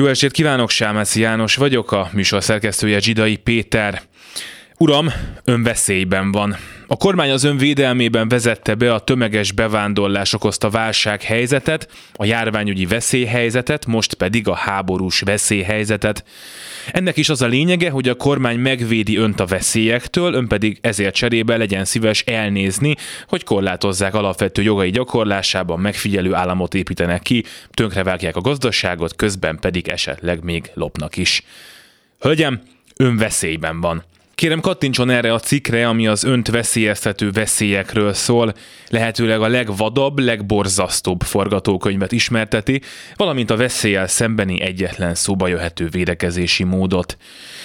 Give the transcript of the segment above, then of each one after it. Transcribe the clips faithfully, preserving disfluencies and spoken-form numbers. Jó estét kívánok, Selmeci János vagyok, a műsor szerkesztője Zsidai Péter. Uram, ön veszélyben van. A kormány az ön védelmében vezette be a tömeges bevándorlás okozta válsághelyzetet, a járványügyi veszélyhelyzetet, most pedig a háborús veszélyhelyzetet. Ennek is az a lényege, hogy a kormány megvédi önt a veszélyektől, ön pedig ezért cserébe legyen szíves elnézni, hogy korlátozzák alapvető jogai gyakorlásában, megfigyelő államot építenek ki, tönkrevágják a gazdaságot, közben pedig esetleg még lopnak is. Hölgyem, ön veszélyben van. Kérem, kattintson erre a cikkre, ami az önt veszélyeztető veszélyekről szól, lehetőleg a legvadabb, legborzasztóbb forgatókönyvet ismerteti, valamint a veszéllyel szembeni egyetlen szóba jöhető védekezési módot.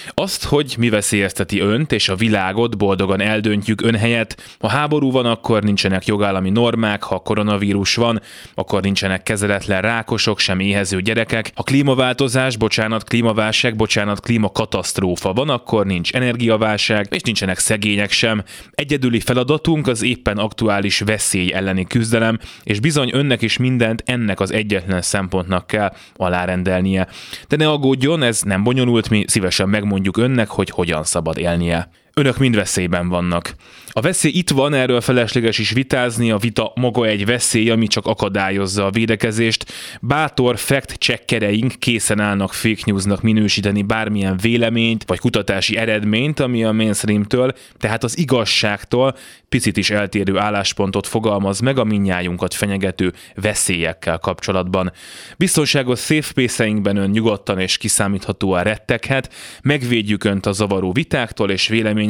Azt, hogy mi veszélyezteti önt és a világot, boldogan eldöntjük ön helyett. Ha háború van, akkor nincsenek jogállami normák, ha koronavírus van, akkor nincsenek kezeletlen rákosok, sem éhező gyerekek. Ha klímaváltozás, bocsánat, klímaválság, bocsánat, klímakatasztrófa van, akkor nincs energia. Válság, és nincsenek szegények sem. Egyedüli feladatunk az éppen aktuális veszély elleni küzdelem, és bizony önnek is mindent ennek az egyetlen szempontnak kell alárendelnie. De ne aggódjon, ez nem bonyolult, mi szívesen megmondjuk önnek, hogy hogyan szabad élnie. Önök mind veszélyben vannak. A veszély itt van, erről felesleges is vitázni, a vita maga egy veszély, ami csak akadályozza a védekezést. Bátor fact-checkereink készen állnak fake newsnak minősíteni bármilyen véleményt vagy kutatási eredményt, ami a mainstreamtől, tehát az igazságtól picit is eltérő álláspontot fogalmaz meg a mindnyájunkat fenyegető veszélyekkel kapcsolatban. Biztonságos safe space-einkben ön nyugodtan és kiszámíthatóan retteghet, megvédjük önt a zavaró vitáktól és vélemény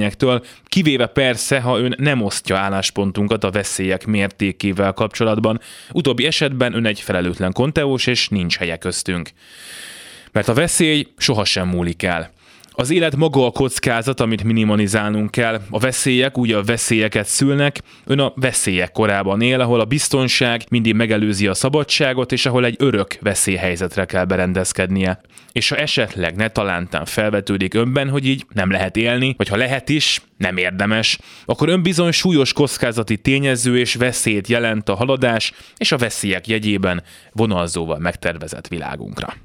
kivéve persze, ha ön nem osztja álláspontunkat a veszélyek mértékével kapcsolatban. Utóbbi esetben ön egy felelőtlen konteós, és nincs helye köztünk. Mert a veszély sohasem múlik el. Az élet maga a kockázat, amit minimalizálnunk kell. A veszélyek úgy a veszélyeket szülnek, ön a veszélyek korában él, ahol a biztonság mindig megelőzi a szabadságot, és ahol egy örök veszélyhelyzetre kell berendezkednie. És ha esetleg ne talántán felvetődik önben, hogy így nem lehet élni, vagy ha lehet is, nem érdemes, akkor ön bizony súlyos kockázati tényező és veszélyt jelent a haladás és a veszélyek jegyében vonalzóval megtervezett világunkra.